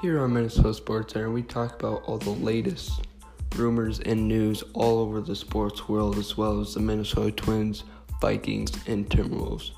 Here on Minnesota SportsCenter, we talk about all the latest rumors and news all over the sports world, as well as the Minnesota Twins, Vikings, and Timberwolves.